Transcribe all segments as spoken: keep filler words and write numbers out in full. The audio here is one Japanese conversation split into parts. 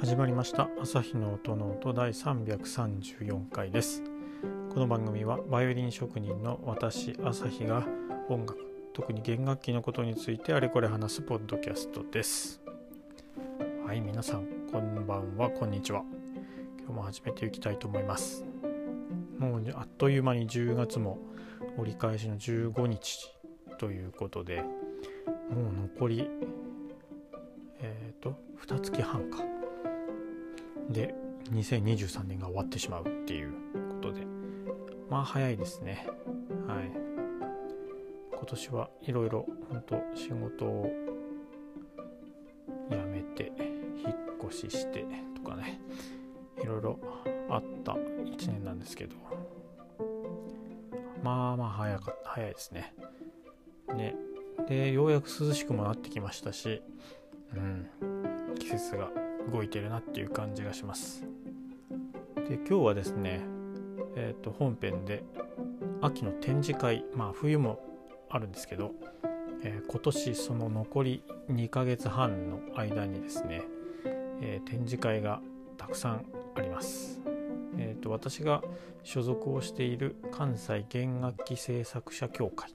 始まりました朝日の音の音だいさんびゃくさんじゅうよんかいです。この番組はバイオリン職人の私朝日が音楽、特に弦楽器のことについてあれこれ話すポッドキャストです。はい、皆さんこんばんは、こんにちは。今日も始めていきたいと思います。もうあっという間にじゅうがつも折り返しのじゅうごにちということで、もう残りえーとにかげつはんかでにせんにじゅうさんねんが終わってしまうっていうことで、まあ早いですね。はい、今年はいろいろ本当仕事を辞めて引っ越ししてとかね、いろいろあったいちねんなんですけど、まあまあ早かった早いですね。ね、でようやく涼しくもなってきましたし、うん、季節が動いてるなっていう感じがします。で今日はですね、えーと、本編で秋の展示会、まあ冬もあるんですけど、えー、今年その残りにかげつはんの間にですね、えー、展示会がたくさんあります。えーと、私が所属をしている関西弦楽器制作者協会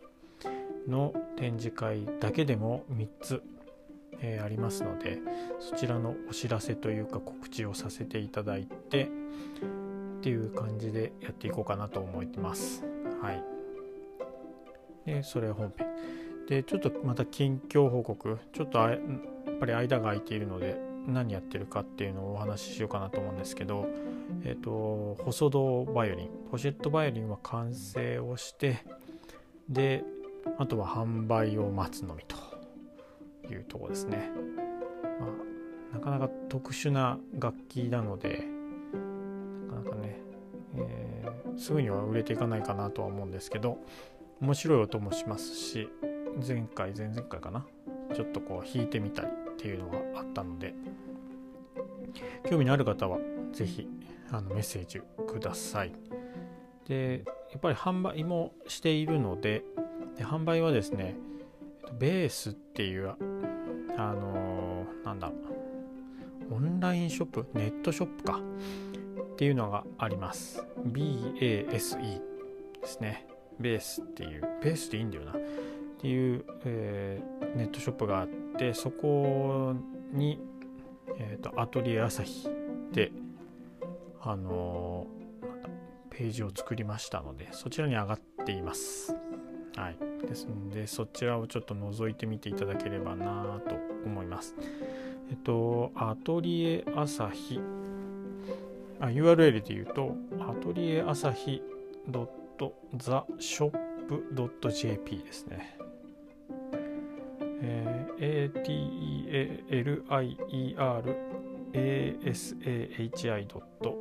の展示会だけでもみっつ、えー、ありますので、そちらのお知らせというか告知をさせていただいてっていう感じでやっていこうかなと思ってます。はい、でそれ本編でちょっとまた近況報告、ちょっとあやっぱり間が空いているので何やってるかっていうのをお話ししようかなと思うんですけど、えーと細胴バイオリン、ポシェットバイオリンは完成をして、であとは販売を待つのみというところですね。まあ、なかなか特殊な楽器なので、なかなかね、えー、すぐには売れていかないかなとは思うんですけど、面白い音もしますし、前回前々回かな、ちょっとこう弾いてみたりっていうのがあったので、興味のある方はぜひあのメッセージください。でやっぱり販売もしているので、で販売はですね、ベースっていうあのー、なんだオンラインショップ、ネットショップかっていうのがあります。 ビーエーエスイー ですね。ベースっていうベースでいいんだよなっていう、えー、ネットショップがあって、そこに、えー、とアトリエ朝日であのー、ページを作りましたので、そちらに上がっています。はい、ですのでそちらをちょっと覗いてみていただければなと思います。えっとアトリエ朝日、あ ユーアールエル でいうとアトリエ朝日 .ザショップ ドット ジェーピー ですね。えー、アトリエアサヒ ドット ティーエイチイーエスエイチアイ ドット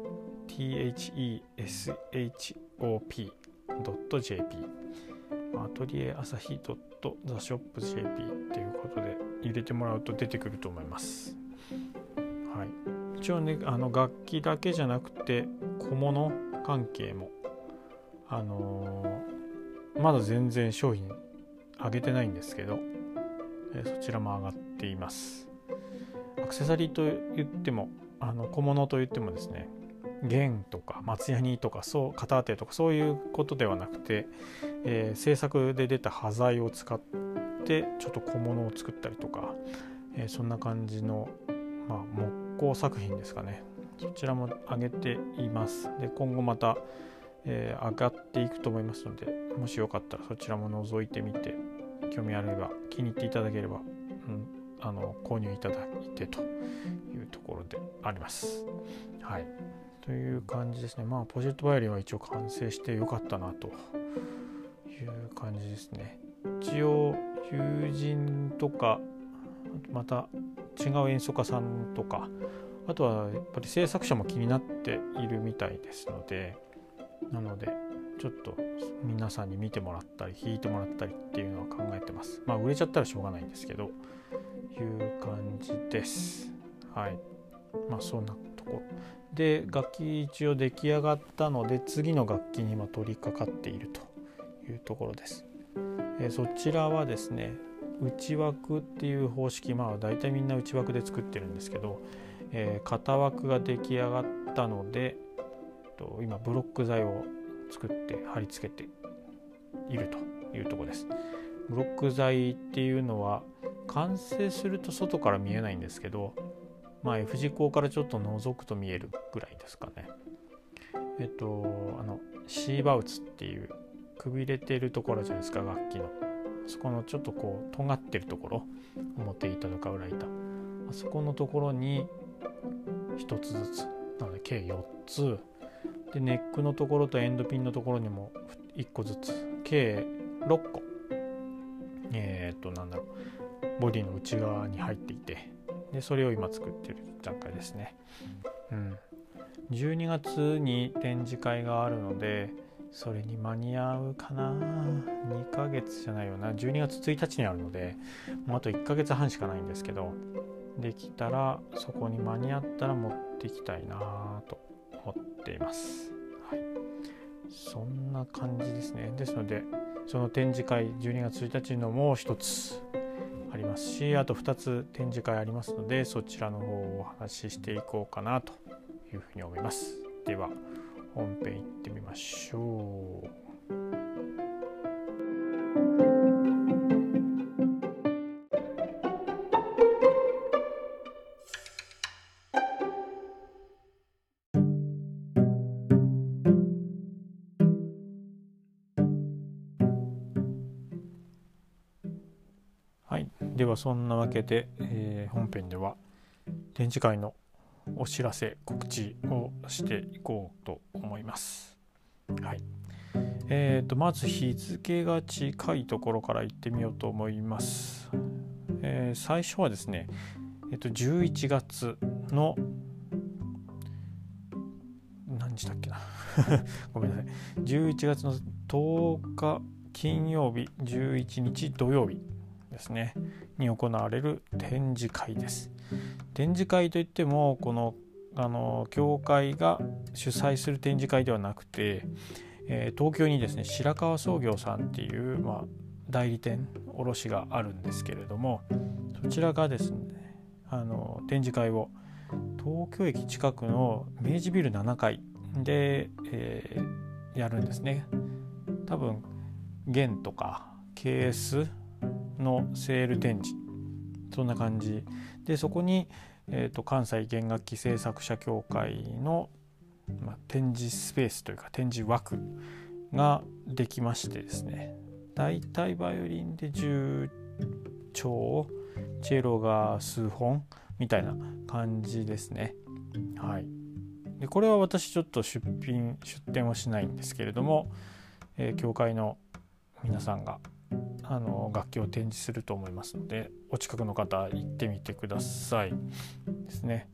ティーエイチイーエスエイチオーピー ドット ジェーピー、アトリエ朝日 .ザショップ ジェーピー っていうことで入れてもらうと出てくると思います。はい、一応ね、あの楽器だけじゃなくて小物関係も、あのー、まだ全然商品上げてないんですけど、えー、そちらも上がっています。アクセサリーと言っても、あの小物と言ってもですね、弦とか松ヤニとか、そう片当てとかそういうことではなくて、えー、制作で出た端材を使ってちょっと小物を作ったりとか、えー、そんな感じの、まあ、木工作品ですかね。そちらも上げています。で今後また、えー、上がっていくと思いますので、もしよかったらそちらも覗いてみて、興味あれば気に入っていただければ、うん、あの購入いただいてというところであります。はい、という感じですね。まあポシェットバイオリンは一応完成してよかったなという感じですね。一応友人とか、また違う演奏家さんとか、あとはやっぱり制作者も気になっているみたいですので、なのでちょっと皆さんに見てもらったり弾いてもらったりっていうのは考えてます。まあ売れちゃったらしょうがないんですけど、いう感じです。はい、まあそんなとこで楽器一応出来上がったので、次の楽器に今取り掛かっているというところです。えー、そちらはですね、内枠っていう方式、まあ大体みんな内枠で作ってるんですけど、えー、型枠が出来上がったので、えっと、今ブロック材を作って貼り付けているというところです。ブロック材っていうのは完成すると外から見えないんですけど、まあ、F 字孔からちょっと覗くと見えるぐらいですかね。えっとあのシーバウツっていうくびれてるところじゃないですか、楽器の。そこのちょっとこう尖ってるところ、表板とか裏板、あそこのところにひとつずつなので計よっつで、ネックのところとエンドピンのところにもいっこずつ、計ろっこ、えっとなんだろう、ボディの内側に入っていて、でそれを今作ってる段階ですね。うん、じゅうにがつに展示会があるので、それに間に合うかな。にかげつじゃないよな、じゅうにがつついたちにあるので、もうあといっかげつはんしかないんですけど、できたらそこに間に合ったら持ってきたいなと思っています。はい、そんな感じですね。ですのでその展示会、じゅうにがつついたちのもう一つありますし、あとふたつ展示会ありますので、そちらの方をお話ししていこうかなというふうに思います。では本編行ってみましょう。はい、ではそんなわけで、えー、本編では展示会のお知らせ、告知をしていこうと思います。はい、えーとまず日付が近いところから行ってみようと思います。えー、最初はですね、えーとじゅういちがつの何日だっけなごめんなさい、じゅういちがつのとおか金曜日、じゅういちにち土曜日ですねに行われる展示会です。展示会といっても、このあの協会が主催する展示会ではなくて、えー、東京にですね、白川総業さんっていう、まあ、代理店卸があるんですけれども、そちらがですね、あの展示会を東京駅近くの明治ビルななかいで、えー、やるんですね。多分弦とかケースのセール展示、そんな感じで、そこに、えー、と関西弦楽器製作者協会の、まあ、展示スペースというか展示枠ができましてですね、だいたいバイオリンでじゅっちょう、チェロが数本みたいな感じですね。はい、でこれは私ちょっと出品出展はしないんですけれども、えー、協会の皆さんがあの楽器を展示すると思いますので、お近くの方行ってみてくださいですね。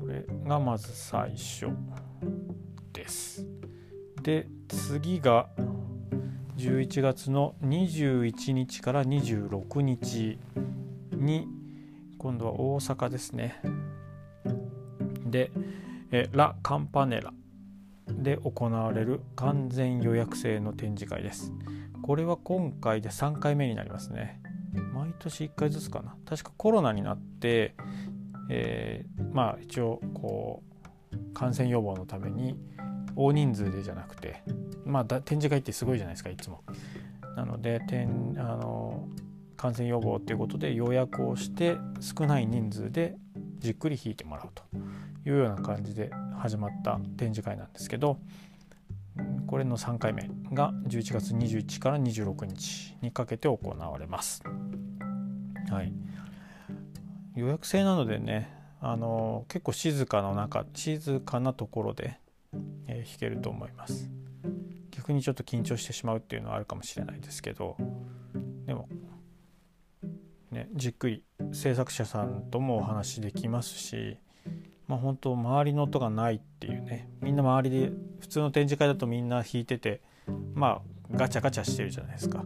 これがまず最初です。で次がじゅういちがつのにじゅういちにちからにじゅうろくにちに、今度は大阪ですね、でえラ・カンパネラで行われる完全予約制の展示会です。これは今回でさんかいめになりますね。毎年いっかいずつかな。確かコロナになって、えー、まあ一応こう感染予防のために大人数でじゃなくて、まあ展示会ってすごいじゃないですか、いつも。なので展あの感染予防ということで予約をして少ない人数でじっくり弾いてもらうというような感じで始まった展示会なんですけど、これのさんかいめがじゅういちがつにじゅういちにちからにじゅうろくにちにかけて行われます。はい、予約制なのでね、あの結構静かの中、静かなところで、えー、弾けると思います。逆にちょっと緊張してしまうっていうのはあるかもしれないですけど、でも、ね、じっくり制作者さんともお話できますし、まあ、本当周りの音がないっていうね、みんな周りで普通の展示会だとみんな弾いてて、まあガチャガチャしてるじゃないですか。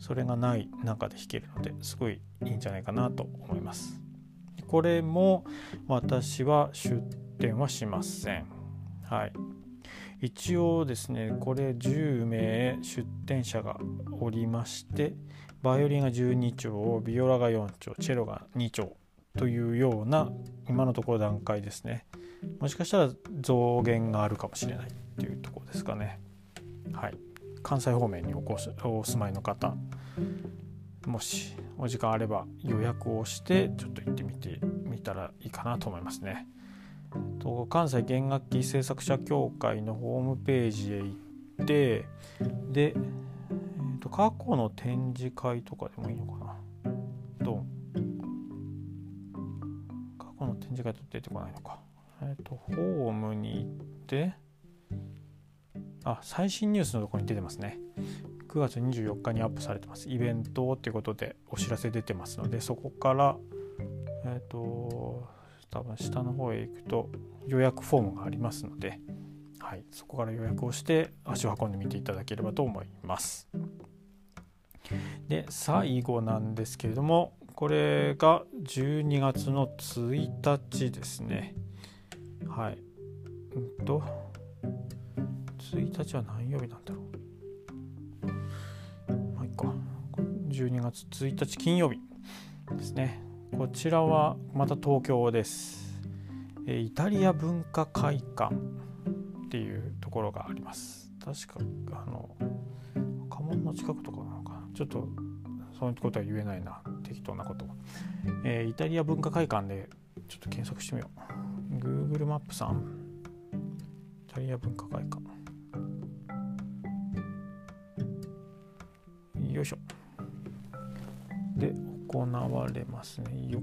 それがない中で弾けるのですごいいいんじゃないかなと思います。これも私は出展はしません。はい、一応ですねこれじゅうめい出展者がおりまして、バイオリンがじゅうにちょう、ビオラがよんちょう、チェロがにちょうというような今のところ段階ですね。もしかしたら増減があるかもしれないっていうところですかね。はい、関西方面に お, お住まいの方、もしお時間あれば予約をしてちょっと行ってみてみたらいいかなと思いますね。と関西弦楽器制作者協会のホームページへ行って、で、えー、と過去の展示会とかでもいいのかな、どう過去の展示会と出てこないのか、えー、とホームに行って、あ、最新ニュースのところに出てますね。くがつにじゅうよっかにアップされてます。イベントということでお知らせ出てますので、そこからえっと多分下の方へ行くと予約フォームがありますので、はい、そこから予約をして足を運んでみていただければと思います。で、最後なんですけれども、これがじゅうにがつのついたちですね。はい、うんとついたちは何曜日なんだろう、まあ、いいか。じゅうにがつついたち金曜日ですね。こちらはまた東京です。イタリア文化会館っていうところがあります。確かあの家紋の近くとかなのかな、ちょっとそういうことは言えないな、適当なことは、えー、イタリア文化会館でちょっと検索してみよう。 Google マップさん、イタリア文化会館、よいしょ。で、行われますね。よっ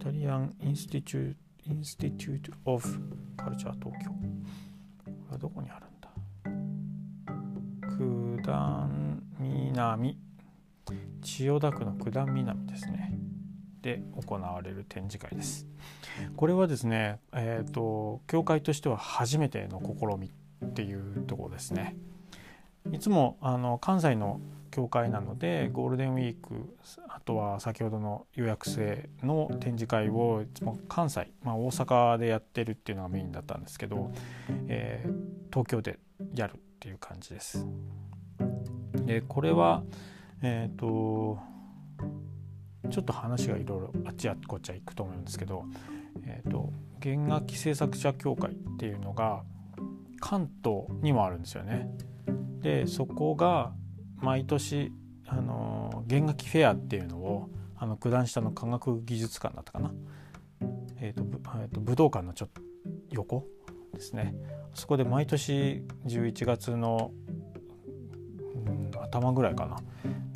と。イタリアンインスティチュート、インスティチュートオブカルチャー東京。これはどこにあるんだ。九段南、千代田区の九段南ですね。で行われる展示会です。これはですね、えっと、協会としては初めての試みっていうところですね。いつもあの関西の協会なのでゴールデンウィーク、あとは先ほどの予約制の展示会をいつも関西、まあ、大阪でやってるっていうのがメインだったんですけど、えー、東京でやるっていう感じです。でこれは、えー、とちょっと話がいろいろあっちあこっちゃ行くと思うんですけど、えー、と弦楽器制作者協会っていうのが関東にもあるんですよね。でそこが毎年あの弦楽器フェアっていうのをあの九段下の科学技術館だったかな、えーとえーと武道館のちょっと横ですね。そこで毎年じゅういちがつの、うん、頭ぐらいかな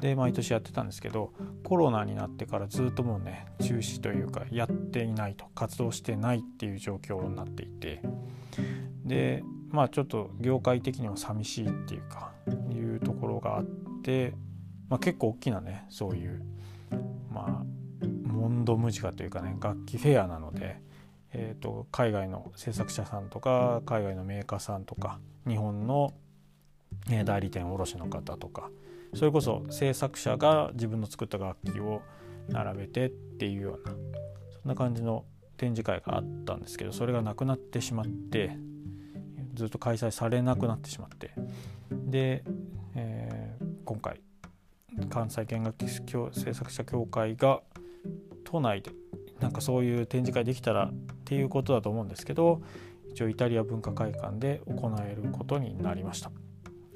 で毎年やってたんですけど、コロナになってからずっともうね中止というかやっていないと、活動してないっていう状況になっていて、でまあちょっと業界的には寂しいっていうかいうところがあって、まあ、結構大きなねそういうまあモンドムジカというかね楽器フェアなので、えーと海外の制作者さんとか海外のメーカーさんとか日本の代理店卸の方とか、それこそ制作者が自分の作った楽器を並べてっていうようなそんな感じの展示会があったんですけど、それがなくなってしまって。ずっと開催されなくなってしまって、で、えー、今回関西弦楽器制作者協会が都内でなんかそういう展示会できたらっていうことだと思うんですけど、一応イタリア文化会館で行えることになりました。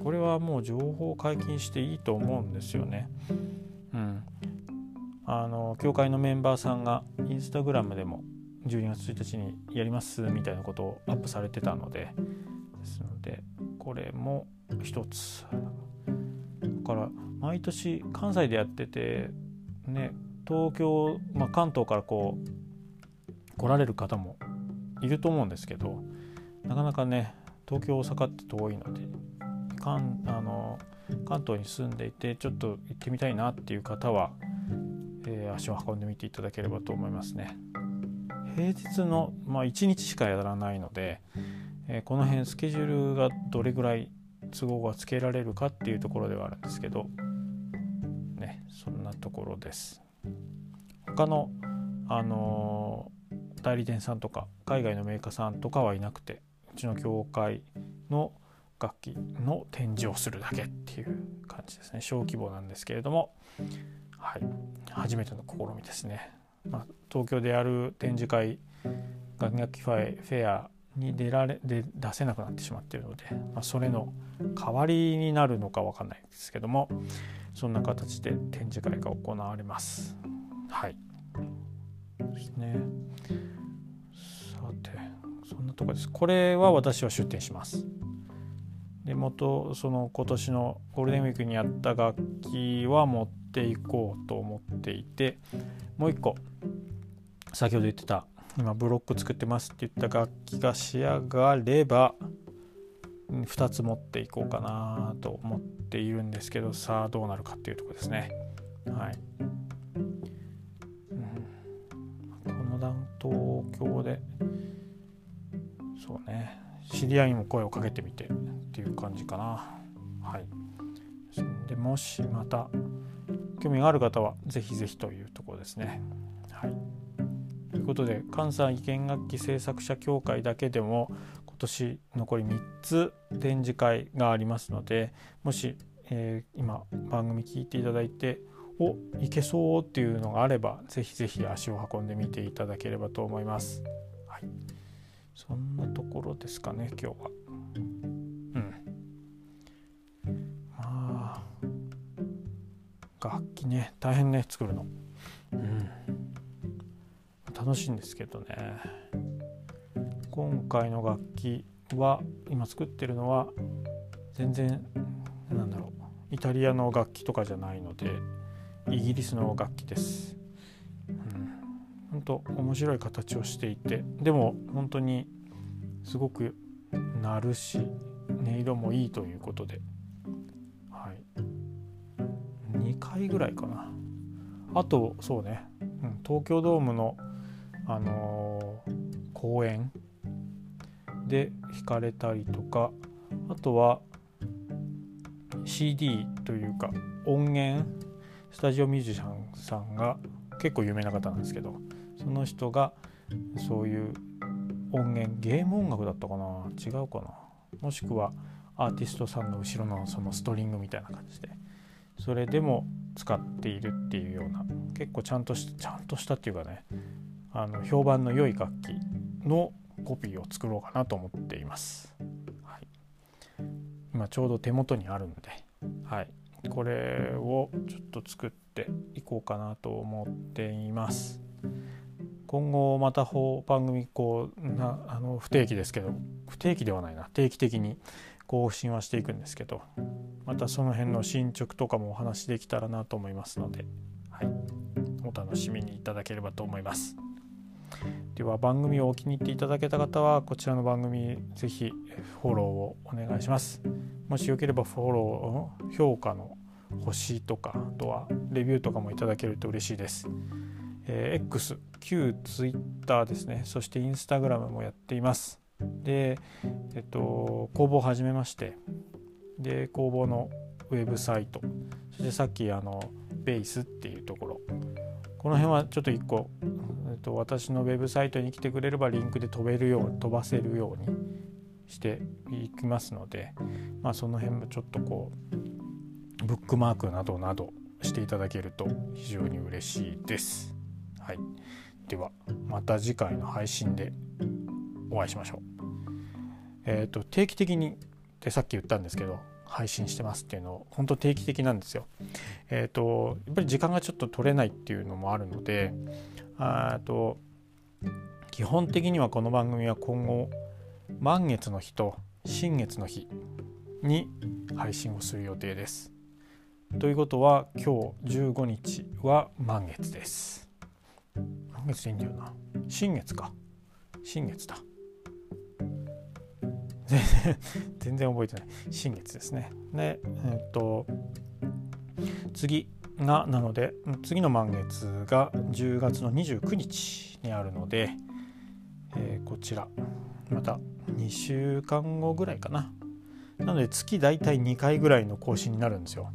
これはもう情報解禁していいと思うんですよね。うん、あの協会のメンバーさんがインスタグラムでもじゅうにがつついたちにやりますみたいなことをアップされてたので、ですのでこれも一つだから、毎年関西でやっててね、東京、まあ、関東からこう来られる方もいると思うんですけど、なかなかね東京大阪って遠いので、関、あの関東に住んでいてちょっと行ってみたいなっていう方は、えー、足を運んでみていただければと思いますね。平日の、まあ、いちにちしかやらないので、えー、この辺スケジュールがどれぐらい都合がつけられるかっていうところではあるんですけど、ね、そんなところです。他の、あのー、代理店さんとか海外のメーカーさんとかはいなくて、ちの教会の楽器の展示をするだけっていう感じですね。小規模なんですけれども、はい、初めての試みですね。まあ、東京でやる展示会、楽器フェアに出られで出せなくなってしまっているので、まあ、それの代わりになるのか分かんないですけども、そんな形で展示会が行われます。はいですね。さて、そんなとこです。これは私は出展します。で元その今年のゴールデンウィークにやった楽器は持っていこうと思っていて、もう一個先ほど言ってた今ブロック作ってますって言った楽器が仕上がればふたつ持っていこうかなと思っているんですけど、さあどうなるかっていうところですね。はい、うん、この東京でそうね、知り合いにも声をかけてみてっていう感じかな。はい。でもしまた興味がある方はぜひぜひというところですね。はい。ということで、関西弦楽器製作者協会だけでも今年残りみっつ展示会がありますので、もし、えー、今番組聞いていただいておいけそうっていうのがあれば、ぜひぜひ足を運んでみていただければと思います。はい、そんなところですかね今日は。うんまあ楽器ね、大変ね、作るの、うん、楽しいんですけどね。今回の楽器は今作ってるのは全然なんだろうイタリアの楽器とかじゃないので、イギリスの楽器です。本当面白い形をしていて、でも本当にすごく鳴るし音色もいいということで、はい、にかいぐらいかな。あとそうね、うん、東京ドームの、あのー、公演で弾かれたりとか、あとは シーディー というか音源、スタジオミュージシャンさんが結構有名な方なんですけど、その人がそういう音源、ゲーム音楽だったかな、違うかな、もしくはアーティストさんの後ろのそのストリングみたいな感じで、それでも使っているっていうような、結構ちゃんとしちゃんとしたっていうかね、あの評判の良い楽器のコピーを作ろうかなと思っています。はい、今ちょうど手元にあるので、はい、これをちょっと作っていこうかなと思っています。今後また番組こうなあの不定期ですけど、不定期ではないな、定期的に更新はしていくんですけど、またその辺の進捗とかもお話できたらなと思いますので、はい、お楽しみにいただければと思います。では番組をお気に入っていただけた方はこちらの番組ぜひフォローをお願いします。もしよければフォロー、評価の星とか、あとはレビューとかもいただけると嬉しいです。えー、X、旧 Twitter ですね、そして Instagram もやっています。で、えっと、工房を始めまして、で工房のウェブサイト、そしてさっきあの ベース っていうところ、この辺はちょっと一個、えっと、私のウェブサイトに来てくれればリンクで飛べるように飛ばせるようにしていきますので、まあ、その辺もちょっとこうブックマークなどなどしていただけると非常に嬉しいです。はい、ではまた次回の配信でお会いしましょう。えっと定期的にでさっき言ったんですけど、配信してますっていうのを本当定期的なんですよ。えっとやっぱり時間がちょっと取れないっていうのもあるので、あと基本的にはこの番組は今後満月の日と新月の日に配信をする予定です。ということは今日じゅうごにちは満月です。満月でいいんだよな、新月か、新月だ、全然全然覚えてない、新月ですね。でえっと次がなので次の満月がじゅうがつのにじゅうくにちにあるので、えー、こちらまたにしゅうかんごぐらいかな、なので月だいたいにかいぐらいの更新になるんですよ。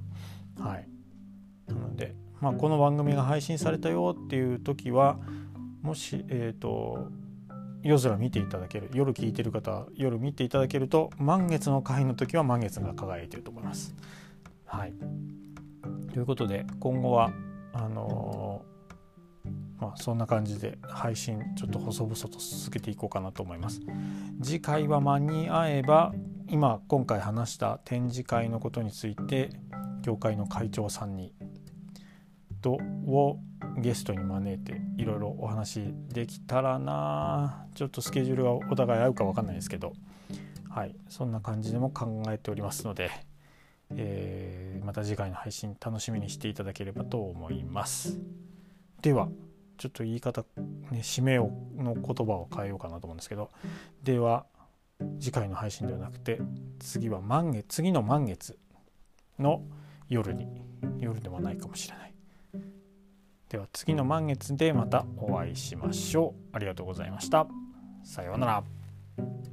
はい、なのでまあ、この番組が配信されたよっていう時は、もし、えーと、夜空見ていただける、夜聞いてる方は夜見ていただけると、満月の回の時は満月が輝いていると思います。はい、ということで今後はあのーまあ、そんな感じで配信ちょっと細々と続けていこうかなと思います。次回は間に合えば今今回話した展示会のことについて協会の会長さんにとをゲストに招いていろいろお話できたらな、ちょっとスケジュールがお互い合うか分かんないですけど、はい、そんな感じでも考えておりますので、えー、また次回の配信楽しみにしていただければと思います。ではちょっと言い方、ね、締めをの言葉を変えようかなと思うんですけど、では次回の配信ではなくて次は満月、次の満月の夜に、夜ではないかもしれない、では次の満月でまたお会いしましょう。ありがとうございました。さようなら。